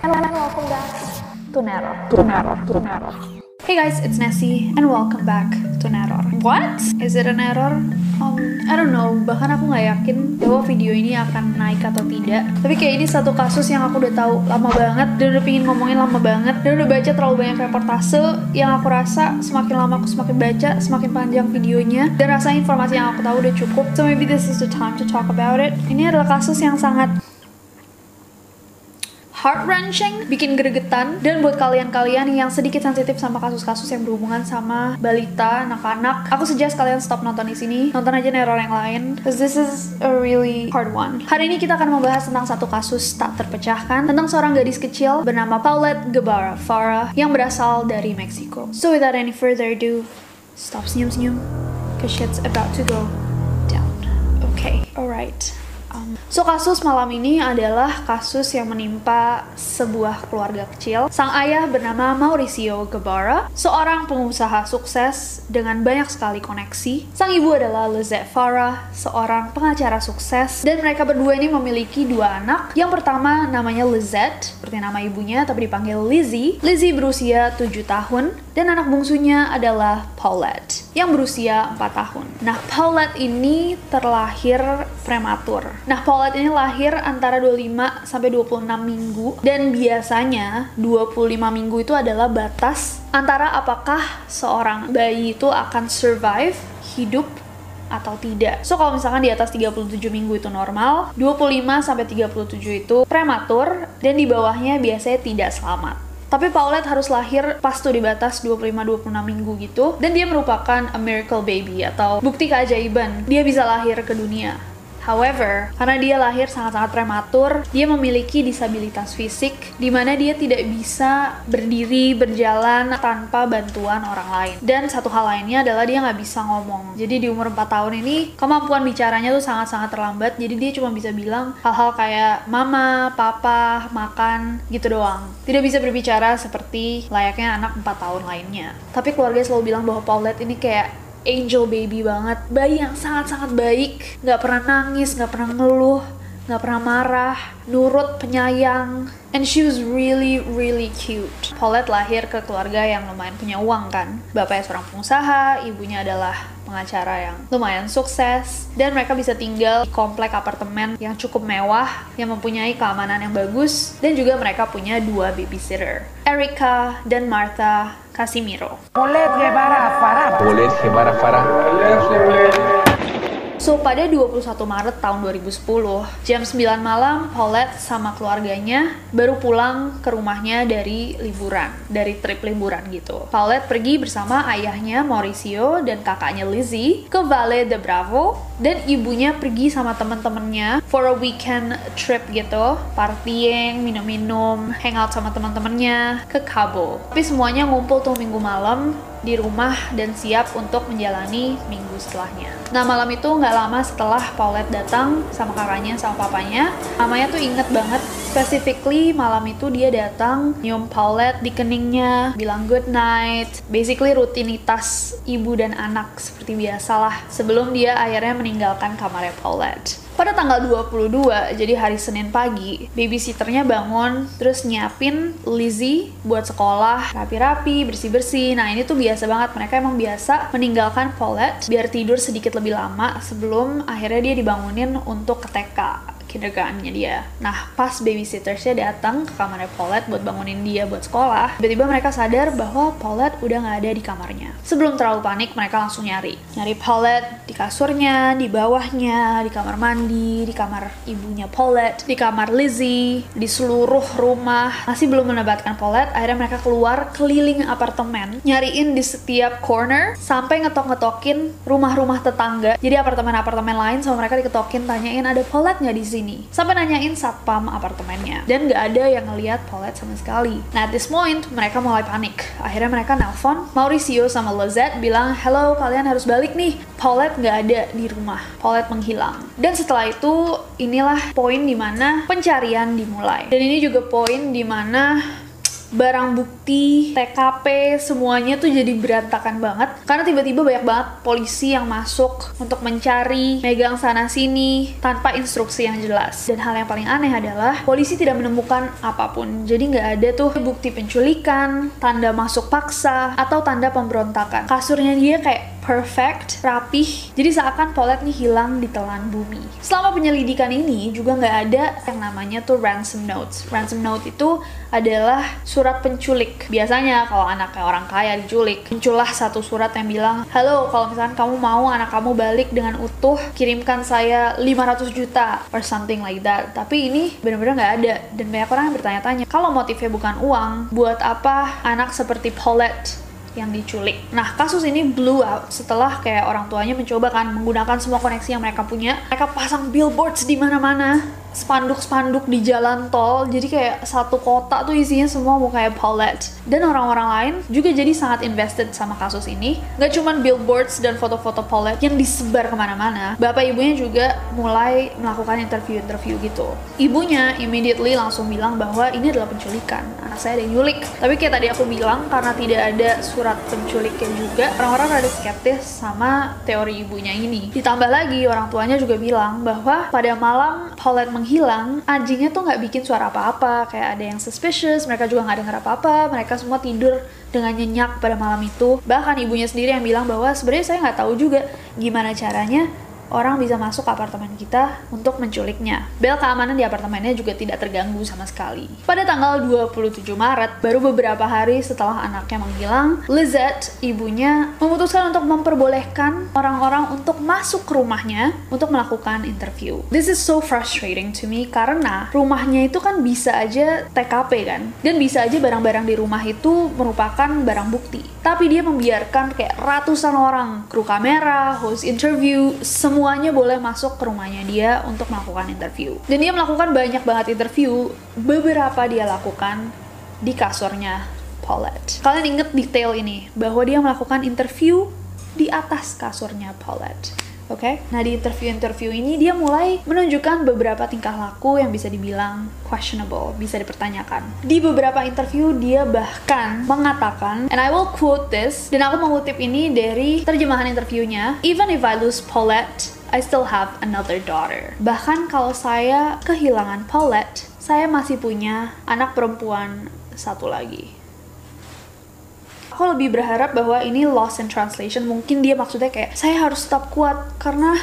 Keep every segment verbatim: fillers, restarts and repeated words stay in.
And welcome back to Neror. To Neror, to Neror. Hey guys, it's Nancy and welcome back to Neror. What? Is it an error? Um, I don't know, bahkan aku gak yakin bahwa video ini akan naik atau tidak. Tapi kayak ini satu kasus yang aku udah tahu lama banget, dan udah pingin ngomongin lama banget, dan udah baca terlalu banyak reportase yang aku rasa semakin lama aku semakin baca, semakin panjang videonya, dan rasa informasi yang aku tahu udah cukup. So maybe this is the time to talk about it. Ini adalah kasus yang sangat heart-wrenching, bikin gregetan, dan buat kalian-kalian yang sedikit sensitif sama kasus-kasus yang berhubungan sama balita, anak-anak, aku suggest kalian stop nonton di sini, nonton aja neror yang lain, because this is a really hard one. Hari ini kita akan membahas tentang satu kasus tak terpecahkan, tentang seorang gadis kecil bernama Paulette Gebara Farah yang berasal dari Meksiko. So without any further ado, stop senyum-senyum, because shit's about to go down. Okay, alright. So, kasus malam ini adalah kasus yang menimpa sebuah keluarga kecil. Sang ayah bernama Mauricio Guevara, seorang pengusaha sukses dengan banyak sekali koneksi. Sang ibu adalah Lizette Farah, seorang pengacara sukses. Dan mereka berdua ini memiliki dua anak. Yang pertama namanya Lizette, seperti nama ibunya, tapi dipanggil Lizzie. Lizzie berusia tujuh tahun, dan anak bungsunya adalah Paulette, yang berusia empat tahun. Nah, Paulette ini terlahir prematur. Nah, Paulette ini lahir antara dua puluh lima sampai dua puluh enam minggu, dan biasanya dua puluh lima minggu itu adalah batas antara apakah seorang bayi itu akan survive, hidup, atau tidak. So, kalau misalkan di atas tiga puluh tujuh minggu itu normal, dua puluh lima sampai tiga puluh tujuh itu prematur, dan di bawahnya biasanya tidak selamat. Tapi Paulette harus lahir pas tuh di batas dua puluh lima sampai dua puluh enam minggu gitu, dan dia merupakan a miracle baby atau bukti keajaiban. Dia bisa lahir ke dunia. However, karena dia lahir sangat-sangat prematur, dia memiliki disabilitas fisik di mana dia tidak bisa berdiri, berjalan tanpa bantuan orang lain. Dan satu hal lainnya adalah dia nggak bisa ngomong. Jadi di umur empat tahun ini, kemampuan bicaranya tuh sangat-sangat terlambat, jadi dia cuma bisa bilang hal-hal kayak mama, papa, makan, gitu doang. Tidak bisa berbicara seperti layaknya anak empat tahun lainnya. Tapi keluarga selalu bilang bahwa Paulette ini kayak angel baby banget, bayi yang sangat-sangat baik, gak pernah nangis, gak pernah ngeluh, gak pernah marah, nurut, penyayang. And she was really, really cute. Paulette lahir ke keluarga yang lumayan punya uang kan. Bapaknya seorang pengusaha, ibunya adalah pengacara yang lumayan sukses, dan mereka bisa tinggal di komplek apartemen yang cukup mewah, yang mempunyai keamanan yang bagus, dan juga mereka punya dua babysitter, Erika dan Martha Casimiro. Paulette Gebara Farah. Paulette Gebara Farah. So, pada dua puluh satu Maret tahun dua ribu sepuluh, jam sembilan malam, Paulette sama keluarganya baru pulang ke rumahnya dari liburan, dari trip liburan gitu. Paulette pergi bersama ayahnya Mauricio dan kakaknya Lizzie ke Valle de Bravo, dan ibunya pergi sama teman-temannya for a weekend trip gitu, partying, minum-minum, hangout sama teman-temannya ke Cabo. Tapi semuanya ngumpul tuh minggu malam di rumah dan siap untuk menjalani minggu setelahnya. Nah, malam itu nggak lama setelah Paulette datang sama kakaknya sama papanya, mamanya tuh inget banget, specifically malam itu dia datang nyium Paulette di keningnya, bilang good night, basically rutinitas ibu dan anak seperti biasalah, sebelum dia akhirnya meninggalkan kamarnya Paulette. Pada tanggal dua puluh dua, jadi hari Senin pagi, babysitternya bangun, terus nyiapin Lizzie buat sekolah, rapi-rapi, bersih-bersih. Nah, ini tuh biasa banget, mereka emang biasa meninggalkan Paulette biar tidur sedikit lebih lama sebelum akhirnya dia dibangunin untuk ke T K. kindergartennya dia. Nah, pas babysittersnya datang ke kamarnya Paulette buat bangunin dia buat sekolah, tiba-tiba mereka sadar bahwa Paulette udah nggak ada di kamarnya. Sebelum terlalu panik, mereka langsung nyari. Nyari Paulette di kasurnya, di bawahnya, di kamar mandi, di kamar ibunya Paulette, di kamar Lizzie, di seluruh rumah. Masih belum mendapatkan Paulette, akhirnya mereka keluar keliling apartemen, nyariin di setiap corner, sampai ngetok-ngetokin rumah-rumah tetangga. Jadi apartemen-apartemen lain sama mereka diketokin, tanyain ada Paulette nggak di sini, sampai nanyain satpam apartemennya, dan nggak ada yang ngelihat Paulette sama sekali. Nah, at this point mereka mulai panik. Akhirnya mereka nelpon Mauricio sama Lizette, bilang, "Hello, kalian harus balik nih. Paulette nggak ada di rumah. Paulette menghilang." Dan setelah itu inilah poin dimana pencarian dimulai. Dan ini juga poin dimana barang bukti, T K P, semuanya tuh jadi berantakan banget. Karena tiba-tiba banyak banget polisi yang masuk untuk mencari, megang sana-sini, tanpa instruksi yang jelas. Dan hal yang paling aneh adalah polisi tidak menemukan apapun. Jadi nggak ada tuh bukti penculikan, tanda masuk paksa, atau tanda pemberontakan. Kasurnya dia kayak perfect, rapih, jadi seakan Paulette nih hilang di telan bumi. Selama penyelidikan ini juga nggak ada yang namanya tuh ransom notes. Ransom note itu adalah surat penculik. Biasanya kalau anaknya orang kaya diculik, muncullah satu surat yang bilang, "Halo, kalau misalkan kamu mau anak kamu balik dengan utuh, kirimkan saya lima ratus juta or something like that. Tapi ini benar-benar nggak ada, dan banyak orang yang bertanya-tanya, kalau motifnya bukan uang, buat apa anak seperti Paulette yang diculik? Nah, kasus ini blew out setelah kayak orang tuanya mencoba kan menggunakan semua koneksi yang mereka punya. Mereka pasang billboards di mana-mana, spanduk-spanduk di jalan tol, jadi kayak satu kota tuh isinya semua mukanya Paulette. Dan orang-orang lain juga jadi sangat invested sama kasus ini. Gak cuman billboards dan foto-foto Paulette yang disebar kemana-mana, bapak ibunya juga mulai melakukan interview-interview gitu. Ibunya immediately langsung bilang bahwa ini adalah penculikan, anak saya ada yang nyulik. Tapi kayak tadi aku bilang, karena tidak ada surat penculiknya juga, orang-orang rada skeptis sama teori ibunya ini. Ditambah lagi, orang tuanya juga bilang bahwa pada malam Paulette menghilang, anjingnya tuh nggak bikin suara apa-apa, kayak ada yang suspicious, mereka juga nggak dengar apa-apa, mereka semua tidur dengan nyenyak pada malam itu. Bahkan ibunya sendiri yang bilang bahwa sebenarnya saya nggak tahu juga gimana caranya orang bisa masuk ke apartemen kita untuk menculiknya. Bel keamanan di apartemennya juga tidak terganggu sama sekali. Pada tanggal dua puluh tujuh Maret, baru beberapa hari setelah anaknya menghilang, Lizette, ibunya, memutuskan untuk memperbolehkan orang-orang untuk masuk ke rumahnya untuk melakukan interview. This is so frustrating to me, karena rumahnya itu kan bisa aja T K P kan, dan bisa aja barang-barang di rumah itu merupakan barang bukti. Tapi dia membiarkan kayak ratusan orang, kru kamera, host interview, semua semuanya boleh masuk ke rumahnya dia untuk melakukan interview. Dan dia melakukan banyak banget interview, beberapa dia lakukan di kasurnya Paulette. Kalian inget detail ini, bahwa dia melakukan interview di atas kasurnya Paulette. Oke? Okay? Nah, di interview-interview ini dia mulai menunjukkan beberapa tingkah laku yang bisa dibilang questionable, bisa dipertanyakan. Di beberapa interview dia bahkan mengatakan, and I will quote this, dan aku mengutip ini dari terjemahan interviewnya, "Even if I lose Paulette, I still have another daughter." Bahkan kalau saya kehilangan Paulette, saya masih punya anak perempuan satu lagi. Aku lebih berharap bahwa ini lost in translation. Mungkin dia maksudnya kayak, saya harus tetap kuat, karena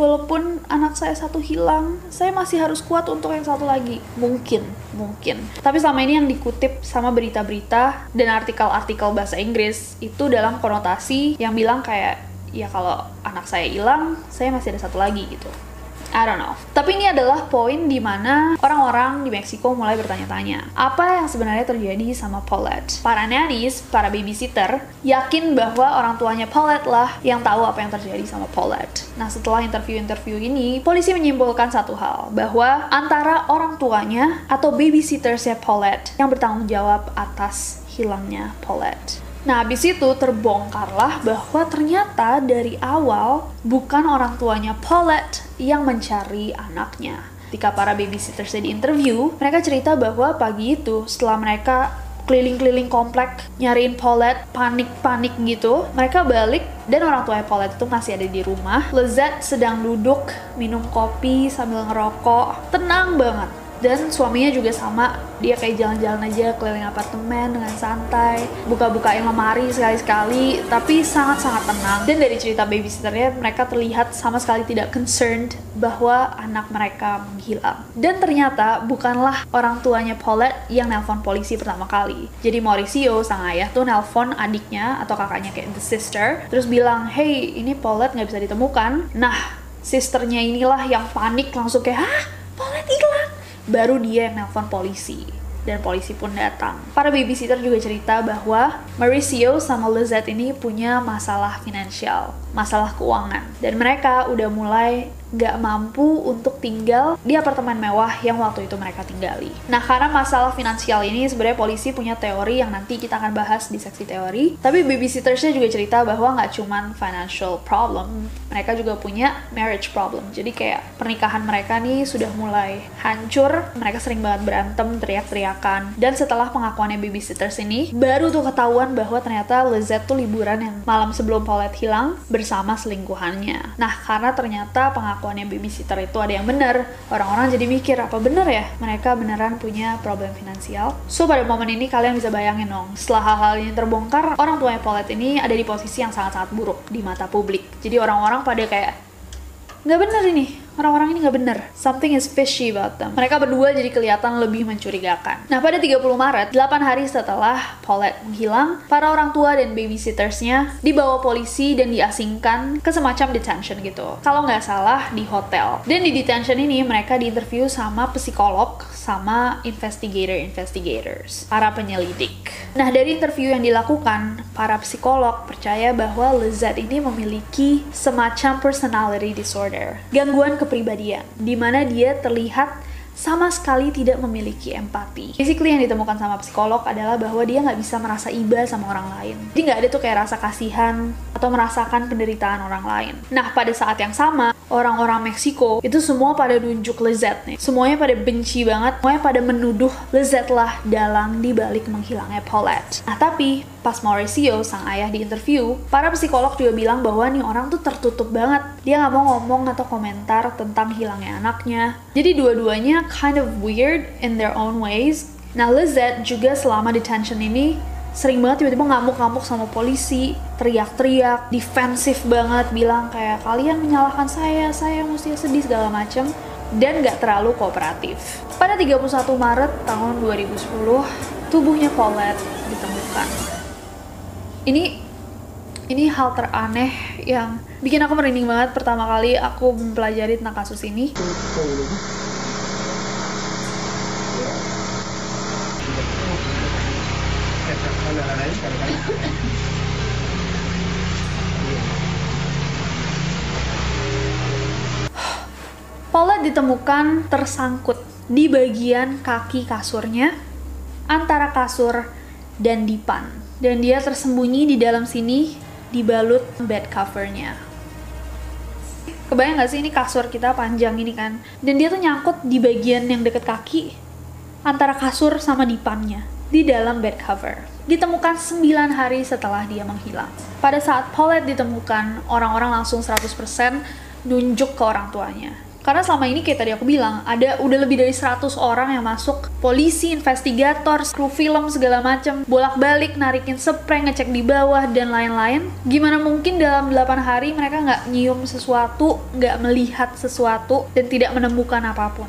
walaupun anak saya satu hilang, saya masih harus kuat untuk yang satu lagi. Mungkin, mungkin. Tapi selama ini yang dikutip sama berita-berita dan artikel-artikel bahasa Inggris itu dalam konotasi yang bilang kayak, ya kalau anak saya hilang, saya masih ada satu lagi gitu. I don't know. Tapi ini adalah poin di mana orang-orang di Meksiko mulai bertanya-tanya, apa yang sebenarnya terjadi sama Paulette? Para nannies, para babysitter, yakin bahwa orang tuanya Paulette lah yang tahu apa yang terjadi sama Paulette. Nah, setelah interview-interview ini, polisi menyimpulkan satu hal, bahwa antara orang tuanya atau babysittersnya Paulette yang bertanggung jawab atas hilangnya Paulette. Nah, abis itu terbongkarlah bahwa ternyata dari awal bukan orang tuanya Paulette yang mencari anaknya. Ketika para babysitters di interview, mereka cerita bahwa pagi itu setelah mereka keliling-keliling komplek nyariin Paulette, panik-panik gitu, mereka balik dan orang tuanya Paulette itu masih ada di rumah. Lizette sedang duduk minum kopi sambil ngerokok, tenang banget. Dan suaminya juga sama, dia kayak jalan-jalan aja keliling apartemen dengan santai, buka-bukain lemari sekali-sekali, tapi sangat-sangat tenang. Dan dari cerita babysitternya, mereka terlihat sama sekali tidak concerned bahwa anak mereka menghilang. Dan ternyata bukanlah orang tuanya Paulette yang nelpon polisi pertama kali. Jadi Mauricio, sang ayah, tuh nelpon adiknya atau kakaknya kayak the sister, terus bilang, hey, ini Paulette nggak bisa ditemukan. Nah, sisternya inilah yang panik langsung kayak, hah? Paulette hilang? Baru dia yang nelpon polisi, dan polisi pun datang. Para babysitter juga cerita bahwa Mauricio sama Lizette ini punya masalah finansial, masalah keuangan, dan mereka udah mulai gak mampu untuk tinggal di apartemen mewah yang waktu itu mereka tinggali. Nah, karena masalah finansial ini, sebenarnya polisi punya teori yang nanti kita akan bahas di seksi teori. Tapi babysittersnya juga cerita bahwa gak cuman financial problem, mereka juga punya marriage problem. Jadi kayak pernikahan mereka nih sudah mulai hancur, mereka sering banget berantem, teriak-teriakan. Dan setelah pengakuannya babysitters ini, baru tuh ketahuan bahwa ternyata Lizette tuh liburan yang malam sebelum Paulette hilang bersama selingkuhannya. Nah, karena ternyata pengakuan pengakuannya babysitter itu ada yang benar, orang-orang jadi mikir, apa benar ya mereka beneran punya problem finansial? So pada momen ini kalian bisa bayangin dong, setelah hal-hal ini terbongkar, orang tuanya Paulette ini ada di posisi yang sangat-sangat buruk di mata publik. Jadi orang-orang pada kayak, nggak bener ini, orang-orang ini nggak bener, something is fishy about them. Mereka berdua jadi kelihatan lebih mencurigakan. Nah, pada tiga puluh Maret, delapan hari setelah Paulette menghilang, para orang tua dan babysittersnya dibawa polisi dan diasingkan ke semacam detention gitu, kalau nggak salah di hotel. Dan di detention ini mereka diinterview sama psikolog sama investigator-investigators, para penyelidik. Nah, dari interview yang dilakukan, para psikolog percaya bahwa Lizette ini memiliki semacam personality disorder, gangguan ke kepribadian, di mana dia terlihat sama sekali tidak memiliki empati. Basically yang ditemukan sama psikolog adalah bahwa dia nggak bisa merasa iba sama orang lain. Jadi nggak ada tuh kayak rasa kasihan atau merasakan penderitaan orang lain. Nah, pada saat yang sama, orang-orang Meksiko itu semua pada nunjuk Lizette nih. Semuanya pada benci banget, semuanya pada menuduh Lizette lah dalang dibalik menghilangnya Paulette. Nah, tapi pas Mauricio, sang ayah, diinterview, para psikolog juga bilang bahwa nih orang tuh tertutup banget. Dia nggak mau ngomong atau komentar tentang hilangnya anaknya. Jadi dua-duanya kind of weird in their own ways. Nah, Lizette juga selama detention ini sering banget tiba-tiba ngamuk-ngamuk sama polisi, teriak-teriak, defensif banget, bilang kayak kalian menyalahkan saya, saya mesti sedih segala macem, dan gak terlalu kooperatif. Pada tiga puluh satu Maret tahun dua ribu sepuluh, tubuhnya Paulette ditemukan. Ini Ini hal teraneh yang bikin aku merinding banget pertama kali aku mempelajari tentang kasus ini. Paulette ditemukan tersangkut di bagian kaki kasurnya, antara kasur dan dipan, dan dia tersembunyi di dalam sini dibalut bed covernya. Kebayang nggak sih ini kasur kita panjang ini kan? Dan dia tuh nyangkut di bagian yang deket kaki, antara kasur sama dipannya, di dalam bed cover. Ditemukan sembilan hari setelah dia menghilang. Pada saat Paulette ditemukan, orang-orang langsung seratus persen nunjuk ke orang tuanya. Karena selama ini kayak tadi aku bilang, ada udah lebih dari seratus orang yang masuk, polisi, investigator, kru film segala macam, bolak-balik narikin spray, ngecek di bawah dan lain-lain. Gimana mungkin dalam delapan hari mereka nggak nyium sesuatu, nggak melihat sesuatu, dan tidak menemukan apapun.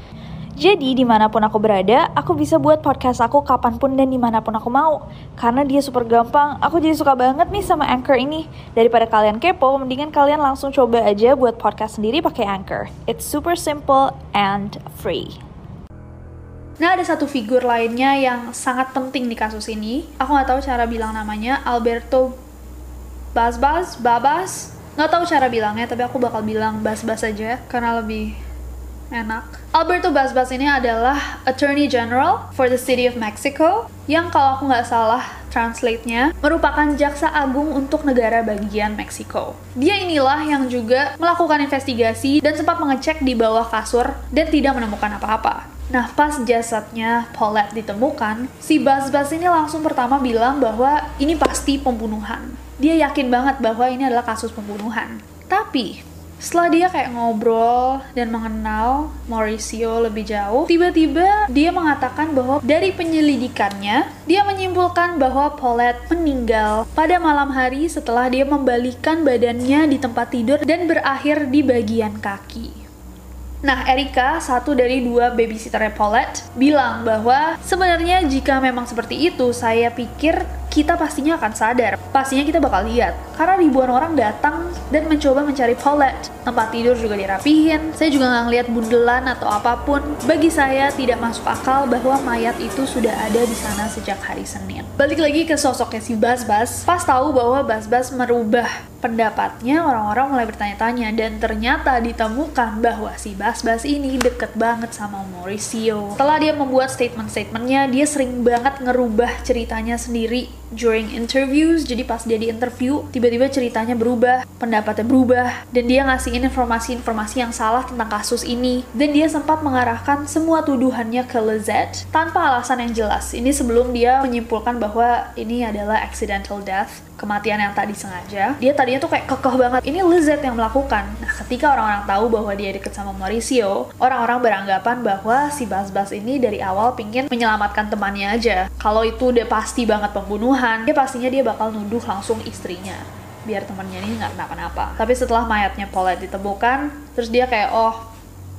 Jadi dimanapun aku berada, aku bisa buat podcast aku kapanpun dan dimanapun aku mau. Karena dia super gampang, aku jadi suka banget nih sama Anchor ini. Daripada kalian kepo, mendingan kalian langsung coba aja buat podcast sendiri pakai Anchor. It's super simple and free. Nah, ada satu figur lainnya yang sangat penting di kasus ini. Aku nggak tahu cara bilang namanya, Alberto Basbas, Babas. Nggak tahu cara bilangnya, tapi aku bakal bilang Basbas aja karena lebih enak. Alberto Basbas ini adalah Attorney General for the City of Mexico, yang kalau aku nggak salah translate-nya merupakan Jaksa Agung untuk negara bagian Meksiko. Dia inilah yang juga melakukan investigasi dan sempat mengecek di bawah kasur dan tidak menemukan apa-apa. Nah, pas jasadnya Paulette ditemukan, si Basbas ini langsung pertama bilang bahwa ini pasti pembunuhan. Dia yakin banget bahwa ini adalah kasus pembunuhan. Tapi, setelah dia kayak ngobrol dan mengenal Mauricio lebih jauh, tiba-tiba dia mengatakan bahwa dari penyelidikannya, dia menyimpulkan bahwa Paulette meninggal pada malam hari setelah dia membalikkan badannya di tempat tidur dan berakhir di bagian kaki. Nah, Erika, satu dari dua babysitternya Paulette, bilang bahwa sebenarnya jika memang seperti itu, saya pikir kita pastinya akan sadar. Pastinya kita bakal lihat. Karena ribuan orang datang dan mencoba mencari Paulette. Tempat tidur juga dirapihin. Saya juga nggak ngeliat bundelan atau apapun. Bagi saya tidak masuk akal bahwa mayat itu sudah ada di sana sejak hari Senin. Balik lagi ke sosoknya si Basbas. Pas tahu bahwa Basbas merubah pendapatnya, orang-orang mulai bertanya-tanya, dan ternyata ditemukan bahwa si Basbas ini deket banget sama Mauricio. Setelah dia membuat statement-statementnya, dia sering banget ngerubah ceritanya sendiri during interviews. Jadi pas dia diinterview, tiba-tiba ceritanya berubah, pendapatnya berubah, dan dia ngasihin informasi-informasi yang salah tentang kasus ini. Dan dia sempat mengarahkan semua tuduhannya ke Lizette tanpa alasan yang jelas. Ini sebelum dia menyimpulkan bahwa ini adalah accidental death, kematian yang tak disengaja. Dia tadi itu kayak kekeh banget, ini Lizette yang melakukan. Nah, ketika orang-orang tahu bahwa dia deket sama Mauricio, orang-orang beranggapan bahwa si Basbas ini dari awal pingin menyelamatkan temannya aja. Kalau itu udah pasti banget pembunuhan, dia pastinya dia bakal nuduh langsung istrinya, biar temannya ini nggak kenapa-napa. Tapi setelah mayatnya Paulette ditemukan, terus dia kayak, oh,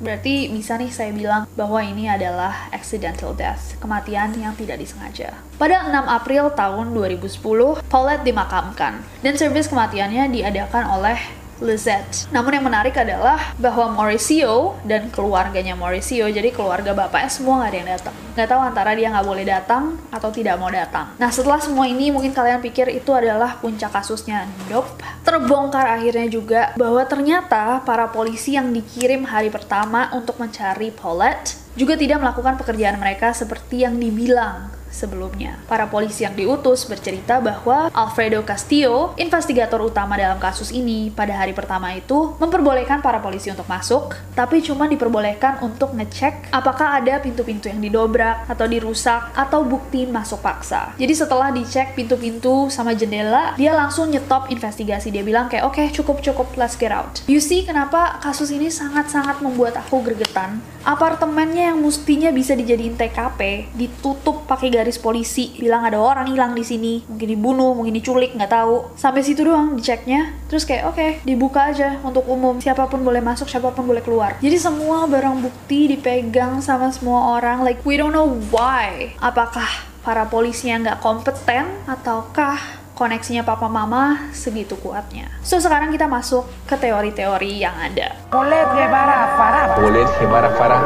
berarti bisa nih saya bilang bahwa ini adalah accidental death, kematian yang tidak disengaja. Pada enam April tahun dua ribu sepuluh, Paulette dimakamkan, dan servis kematiannya diadakan oleh Lizette. Namun yang menarik adalah bahwa Mauricio dan keluarganya Mauricio, jadi keluarga bapaknya, semua nggak ada yang datang. Nggak tahu antara dia nggak boleh datang atau tidak mau datang. Nah, setelah semua ini mungkin kalian pikir itu adalah puncak kasusnya. Nope. Terbongkar akhirnya juga bahwa ternyata para polisi yang dikirim hari pertama untuk mencari Paulette juga tidak melakukan pekerjaan mereka seperti yang dibilang sebelumnya. Para polisi yang diutus bercerita bahwa Alfredo Castillo, investigator utama dalam kasus ini, pada hari pertama itu memperbolehkan para polisi untuk masuk, tapi cuma diperbolehkan untuk ngecek apakah ada pintu-pintu yang didobrak atau dirusak atau bukti masuk paksa. Jadi setelah dicek pintu-pintu sama jendela, dia langsung nyetop investigasi. Dia bilang kayak, oke, cukup-cukup, let's get out. You see kenapa kasus ini sangat-sangat membuat aku gregetan? Apartemennya yang mestinya bisa dijadiin T K P ditutup pakai garis polisi, bilang ada orang hilang di sini, mungkin dibunuh, mungkin diculik, nggak tahu. Sampai situ doang diceknya. Terus kayak oke, okay, dibuka aja untuk umum, siapapun boleh masuk, siapapun boleh keluar. Jadi semua barang bukti dipegang sama semua orang. Like, we don't know why. Apakah para polisinya nggak kompeten, ataukah koneksinya papa mama segitu kuatnya? So sekarang kita masuk ke teori-teori yang ada. Paulette Gebara Farah. Paulette Gebara Farah.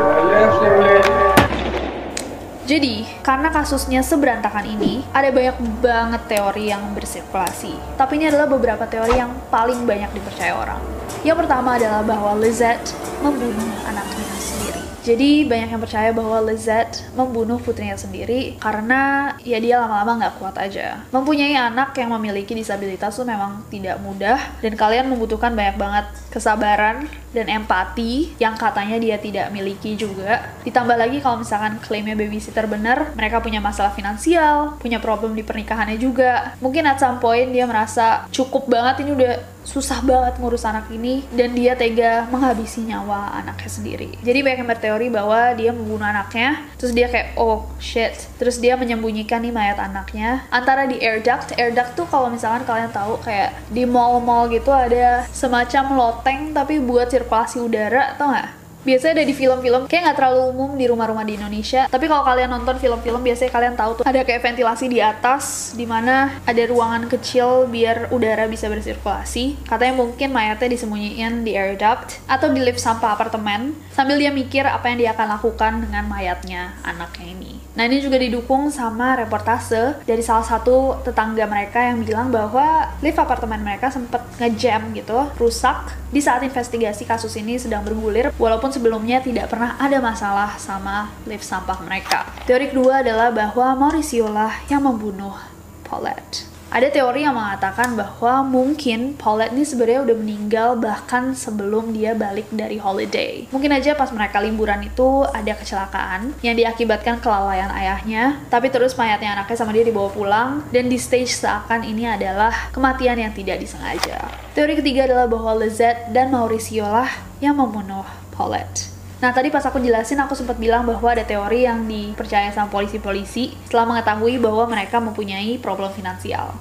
Jadi, karena kasusnya seberantakan ini, ada banyak banget teori yang bersirkulasi. Tapi ini adalah beberapa teori yang paling banyak dipercaya orang. Yang pertama adalah bahwa Lizette membunuh anaknya sendiri. Jadi, banyak yang percaya bahwa Lizette membunuh putrinya sendiri karena ya dia lama-lama nggak kuat aja. Mempunyai anak yang memiliki disabilitas itu memang tidak mudah, dan kalian membutuhkan banyak banget kesabaran dan empati yang katanya dia tidak miliki juga. Ditambah lagi kalau misalkan klaimnya babysitter benar, mereka punya masalah finansial, punya problem di pernikahannya juga. Mungkin at some point dia merasa cukup banget, ini udah susah banget ngurus anak ini, dan dia tega menghabisi nyawa anaknya sendiri. Jadi banyak yang berteori bahwa dia membunuh anaknya, terus dia kayak oh shit, terus dia menyembunyikan nih mayat anaknya antara di air duct. Air duct tuh kalau misalkan kalian tahu kayak di mall-mall gitu ada semacam loteng tapi buat sirkulasi udara, tau nggak? Biasanya ada di film-film, kayak nggak terlalu umum di rumah-rumah di Indonesia, tapi kalau kalian nonton film-film biasanya kalian tahu tuh ada kayak ventilasi di atas di mana ada ruangan kecil biar udara bisa bersirkulasi. Katanya mungkin mayatnya disembunyiin di air duct atau di lift sampah apartemen sambil dia mikir apa yang dia akan lakukan dengan mayatnya anaknya ini. Nah, ini juga didukung sama reportase dari salah satu tetangga mereka yang bilang bahwa lift apartemen mereka sempat ngejam gitu, rusak di saat investigasi kasus ini sedang bergulir, walaupun sebelumnya tidak pernah ada masalah sama lift sampah mereka. Teori kedua adalah bahwa Mauricio lah yang membunuh Paulette. Ada teori yang mengatakan bahwa mungkin Paulette ini sebenarnya udah meninggal bahkan sebelum dia balik dari holiday. Mungkin aja pas mereka liburan itu ada kecelakaan yang diakibatkan kelalaian ayahnya, tapi terus mayatnya anaknya sama dia dibawa pulang, dan di stage seakan ini adalah kematian yang tidak disengaja. Teori ketiga adalah bahwa Lizette dan Mauricio lah yang membunuh Paulette. Nah, tadi pas aku jelasin, aku sempat bilang bahwa ada teori yang dipercaya sama polisi-polisi setelah mengetahui bahwa mereka mempunyai problem finansial.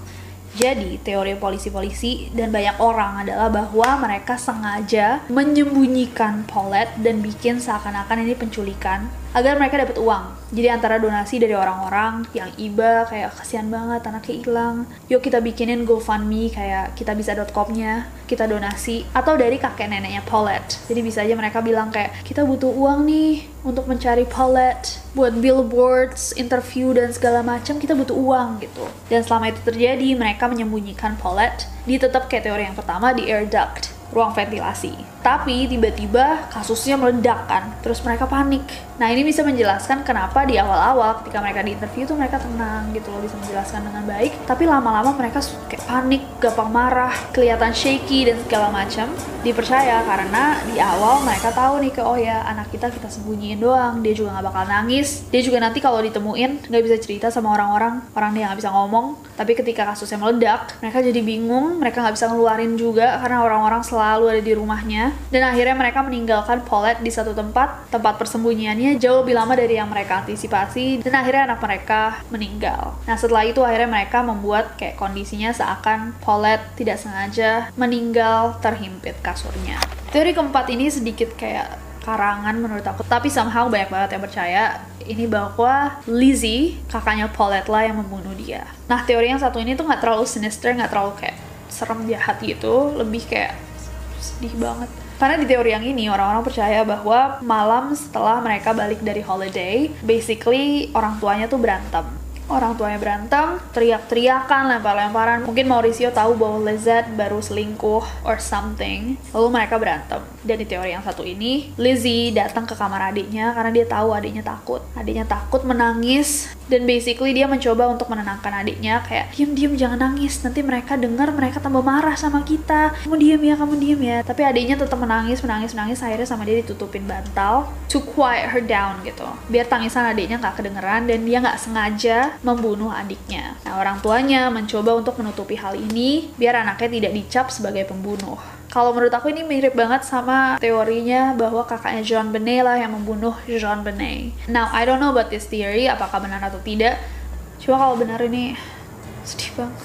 Jadi, teori polisi-polisi dan banyak orang adalah bahwa mereka sengaja menyembunyikan Paulette dan bikin seakan-akan ini penculikan agar mereka dapat uang. Jadi, antara donasi dari orang-orang yang iba, kayak kasihan banget anaknya hilang, yuk kita bikinin GoFundMe kayak kitabisa dot com-nya, kita donasi, atau dari kakek neneknya Paulette. Jadi, bisa aja mereka bilang kayak, kita butuh uang nih untuk mencari Paulette, buat billboards, interview, dan segala macam, kita butuh uang gitu. Dan selama itu terjadi, mereka menyembunyikan Paulette di tetap kayak teori yang pertama, di air duct, ruang ventilasi. Tapi tiba-tiba kasusnya meledak kan, terus mereka panik. Nah, ini bisa menjelaskan kenapa di awal-awal ketika mereka diinterview tuh mereka tenang gitu loh, bisa menjelaskan dengan baik. Tapi lama-lama mereka kayak panik, gampang marah, kelihatan shaky dan segala macam. Dipercaya karena di awal mereka tahu nih kayak, oh ya anak kita kita sembunyiin doang, dia juga nggak bakal nangis, dia juga nanti kalau ditemuin nggak bisa cerita sama orang-orang, orang dia nggak bisa ngomong. Tapi ketika kasusnya meledak, mereka jadi bingung, mereka nggak bisa ngeluarin juga karena orang-orang selalu lalu ada di rumahnya, dan akhirnya mereka meninggalkan Paulette di satu tempat tempat persembunyiannya jauh lebih lama dari yang mereka antisipasi, dan akhirnya anak mereka meninggal. Nah, setelah itu akhirnya mereka membuat kayak kondisinya seakan Paulette tidak sengaja meninggal terhimpit kasurnya. Teori keempat ini sedikit kayak karangan menurut aku, tapi somehow banyak banget yang percaya ini bahwa Lizzie, kakaknya Paulette lah yang membunuh dia. Nah, teori yang satu ini tuh nggak terlalu sinister, nggak terlalu kayak serem jahat gitu, lebih kayak sedih banget. Karena di teori yang ini, orang-orang percaya bahwa malam setelah mereka balik dari holiday, basically orang tuanya tuh berantem. Orang tuanya berantem, teriak-teriakan, lempar-lemparan. Mungkin Mauricio tahu bahwa Lizette baru selingkuh or something, lalu mereka berantem. Dan di teori yang satu ini, Lizzie datang ke kamar adiknya karena dia tahu adiknya takut. Adiknya takut, menangis, dan basically dia mencoba untuk menenangkan adiknya kayak, diam-diam jangan nangis, nanti mereka dengar mereka tambah marah sama kita, kamu diam ya, kamu diam ya. Tapi adiknya tetap menangis, menangis, menangis, akhirnya sama dia ditutupin bantal to quiet her down gitu, biar tangisan adiknya nggak kedengeran dan dia nggak sengaja membunuh adiknya. Nah, orang tuanya mencoba untuk menutupi hal ini biar anaknya tidak dicap sebagai pembunuh. Kalau menurut aku ini mirip banget sama teorinya bahwa kakaknya Jean Benet lah yang membunuh Jean Benet. Now, I don't know about this theory, apakah benar atau tidak. Cuma kalau benar ini sedih banget.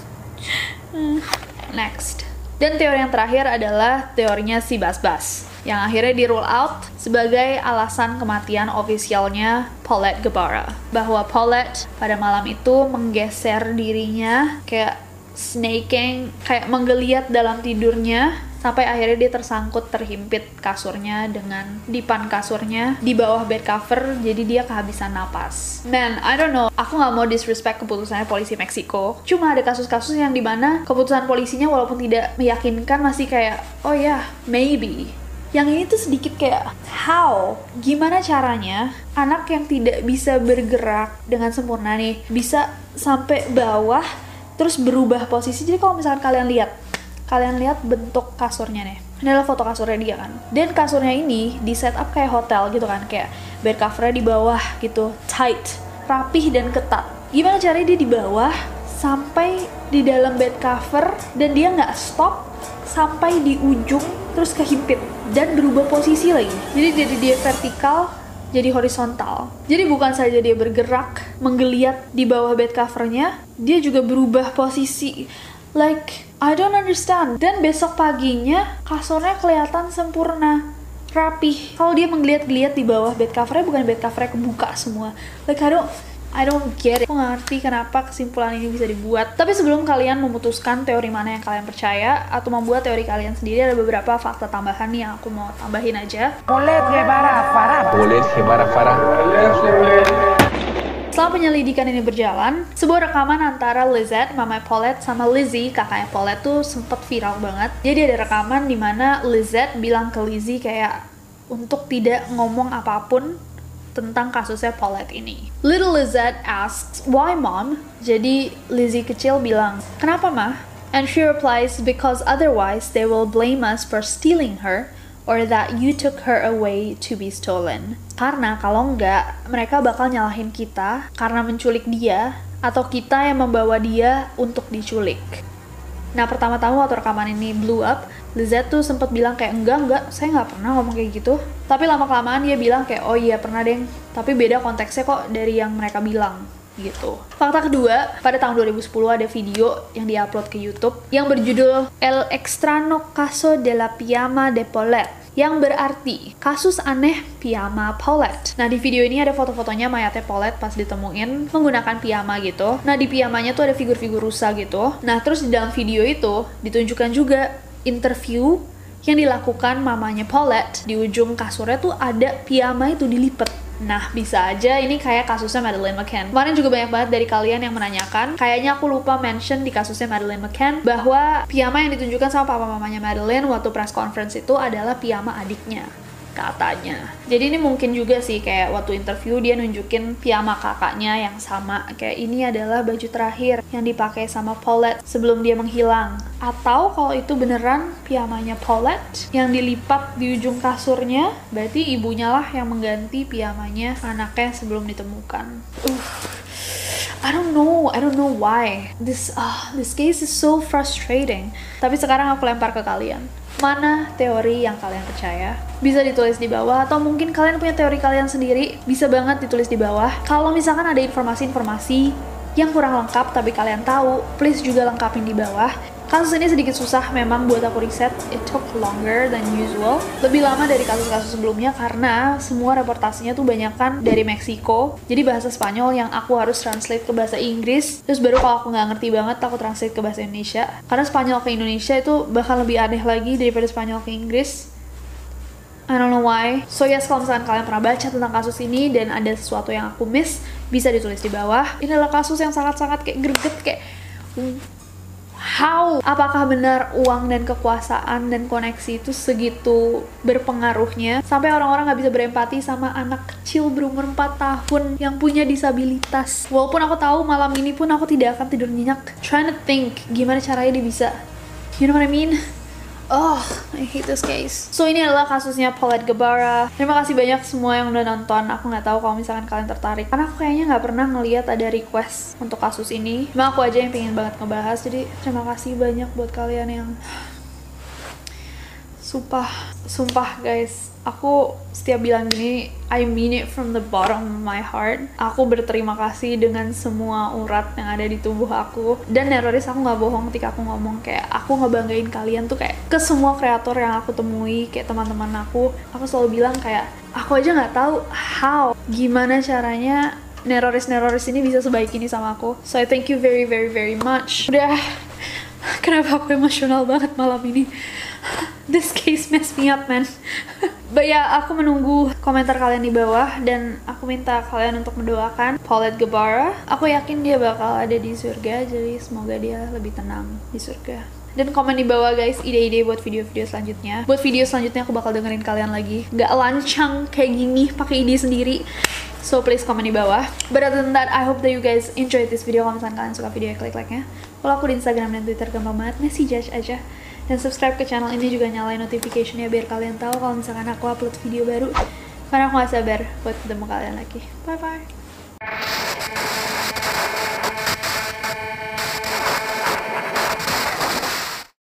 Next. Dan teori yang terakhir adalah teorinya si Basbas, yang akhirnya di rule out sebagai alasan kematian ofisialnya Paulette Gebara. Bahwa Paulette pada malam itu menggeser dirinya, kayak snaking, kayak menggeliat dalam tidurnya, sampai akhirnya dia tersangkut terhimpit kasurnya dengan dipan kasurnya di bawah bed cover, jadi dia kehabisan napas. Man, I don't know. Aku nggak mau disrespect keputusannya polisi Meksiko. Cuma ada kasus-kasus yang dimana keputusan polisinya walaupun tidak meyakinkan masih kayak, oh ya, yeah, maybe. Yang ini tuh sedikit kayak, how? Gimana caranya anak yang tidak bisa bergerak dengan sempurna nih bisa sampai bawah terus berubah posisi? Jadi kalau misalkan kalian lihat, kalian lihat bentuk kasurnya nih. Ini adalah foto kasurnya dia kan. Dan kasurnya ini di set up kayak hotel gitu kan, kayak bed covernya di bawah gitu, tight, rapih dan ketat. Gimana caranya dia di bawah sampai di dalam bed cover dan dia nggak stop sampai di ujung terus kehimpit dan berubah posisi lagi. Jadi jadi dia vertikal, jadi horizontal. Jadi bukan saja dia bergerak, menggeliat di bawah bed covernya, dia juga berubah posisi. Like, I don't understand. Dan besok paginya kasurnya kelihatan sempurna, rapih. Kalau dia menggeliat-geliat di bawah bed covernya, bukan bed covernya kebuka semua. Like, I don't, I don't get it. Aku ngerti kenapa kesimpulan ini bisa dibuat. Tapi sebelum kalian memutuskan teori mana yang kalian percaya atau membuat teori kalian sendiri, ada beberapa fakta tambahan nih yang aku mau tambahin aja. Paulette Gebara Farah. Paulette Gebara Farah. Selama penyelidikan ini berjalan, sebuah rekaman antara Lizette, mamanya Paulette, sama Lizzie, kakaknya Paulette tuh sempat viral banget. Jadi ada rekaman di mana Lizette bilang ke Lizzie kayak untuk tidak ngomong apapun tentang kasusnya Paulette ini. Little Lizette asks, "Why, Mom?" Jadi Lizzie kecil bilang, "Kenapa, Ma?" And she replies, "Because otherwise they will blame us for stealing her, or that you took her away to be stolen." Karena kalau enggak, mereka bakal nyalahin kita karena menculik dia, atau kita yang membawa dia untuk diculik. Nah, pertama-tama waktu rekaman ini blew up, Lizette tuh sempat bilang kayak, enggak, enggak, saya nggak pernah ngomong kayak gitu. Tapi lama-kelamaan dia bilang kayak, oh iya pernah deng, tapi beda konteksnya kok dari yang mereka bilang. Gitu. Fakta kedua, pada tahun dua ribu sepuluh ada video yang diupload ke YouTube yang berjudul El Extraño Caso de la Pijama de Paulette, yang berarti kasus aneh piyama Paulette. Nah, di video ini ada foto-fotonya mayatnya Paulette pas ditemuin menggunakan piyama gitu. Nah, di piyamanya tuh ada figur-figur rusa gitu. Nah, terus di dalam video itu ditunjukkan juga interview yang dilakukan mamanya Paulette. Di ujung kasurnya tuh ada piyama itu dilipet. Nah, bisa aja ini kayak kasusnya Madeleine McCann. Kemarin juga banyak banget dari kalian yang menanyakan, kayaknya aku lupa mention di kasusnya Madeleine McCann, bahwa piyama yang ditunjukkan sama papa-mamanya Madeleine waktu press conference itu adalah piyama adiknya, katanya. Jadi ini mungkin juga sih kayak waktu interview dia nunjukin piyama kakaknya yang sama, kayak ini adalah baju terakhir yang dipakai sama Paulette sebelum dia menghilang. Atau kalau itu beneran piyamanya Paulette yang dilipat di ujung kasurnya, berarti ibunya lah yang mengganti piyamanya anaknya sebelum ditemukan. Uh, I don't know, I don't know why this uh, this case is so frustrating. Tapi sekarang aku lempar ke kalian, mana teori yang kalian percaya? Bisa ditulis di bawah, atau mungkin kalian punya teori kalian sendiri, bisa banget ditulis di bawah. Kalau misalkan ada informasi-informasi yang kurang lengkap tapi kalian tahu, please juga lengkapin di bawah. Kasus ini sedikit susah memang buat aku riset, it took longer than usual, lebih lama dari kasus-kasus sebelumnya karena semua reportasenya tuh banyakan dari Meksiko, jadi bahasa Spanyol yang aku harus translate ke bahasa Inggris, terus baru kalau aku nggak ngerti banget aku translate ke bahasa Indonesia, karena Spanyol ke Indonesia itu bakal lebih aneh lagi daripada Spanyol ke Inggris. I don't know why. So yes, kalau misalkan kalian pernah baca tentang kasus ini dan ada sesuatu yang aku miss, bisa ditulis di bawah. Ini adalah kasus yang sangat-sangat kayak greget, kayak how? Apakah benar uang dan kekuasaan dan koneksi itu segitu berpengaruhnya sampai orang-orang nggak bisa berempati sama anak kecil berumur empat tahun yang punya disabilitas? Walaupun aku tahu malam ini pun aku tidak akan tidur nyenyak. Trying to think gimana caranya dia bisa. You know what I mean? Oh, I hate this case. So, ini adalah kasusnya Paulette Gebara. Terima kasih banyak semua yang udah nonton. Aku nggak tahu kalau misalkan kalian tertarik, karena aku kayaknya nggak pernah ngelihat ada request untuk kasus ini. Cuma aku aja yang pengen banget ngebahas. Jadi, terima kasih banyak buat kalian yang... Sumpah, sumpah guys. Aku setiap bilang gini, I mean it from the bottom of my heart. Aku berterima kasih dengan semua urat yang ada di tubuh aku. Dan neroris aku gak bohong ketika aku ngomong kayak aku ngebanggain kalian tuh kayak ke semua kreator yang aku temui, kayak teman-teman aku. Aku selalu bilang kayak, aku aja gak tahu how, gimana caranya neroris-neroris ini bisa sebaik ini sama aku. So I thank you very very very much. Udah, kenapa aku emosional banget malam ini? This case messed me up, man. But ya, yeah, aku menunggu komentar kalian di bawah, dan aku minta kalian untuk mendoakan Paulette Gebara. Aku yakin dia bakal ada di surga, jadi semoga dia lebih tenang di surga. Dan komen di bawah guys ide-ide buat video-video selanjutnya. Buat video selanjutnya aku bakal dengerin kalian lagi. Gak lancang kayak gini pakai ide sendiri. So please komen di bawah. But other than that, I hope that you guys enjoyed this video. Kalau misalkan kalian suka video, klik like-nya. Kalau aku di Instagram dan Twitter gampang banget, message aja. Dan subscribe ke channel ini, juga nyalain notification-nya biar kalian tahu kalau misalkan aku upload video baru. Karena aku gak sabar buat ketemu kalian lagi. Bye-bye.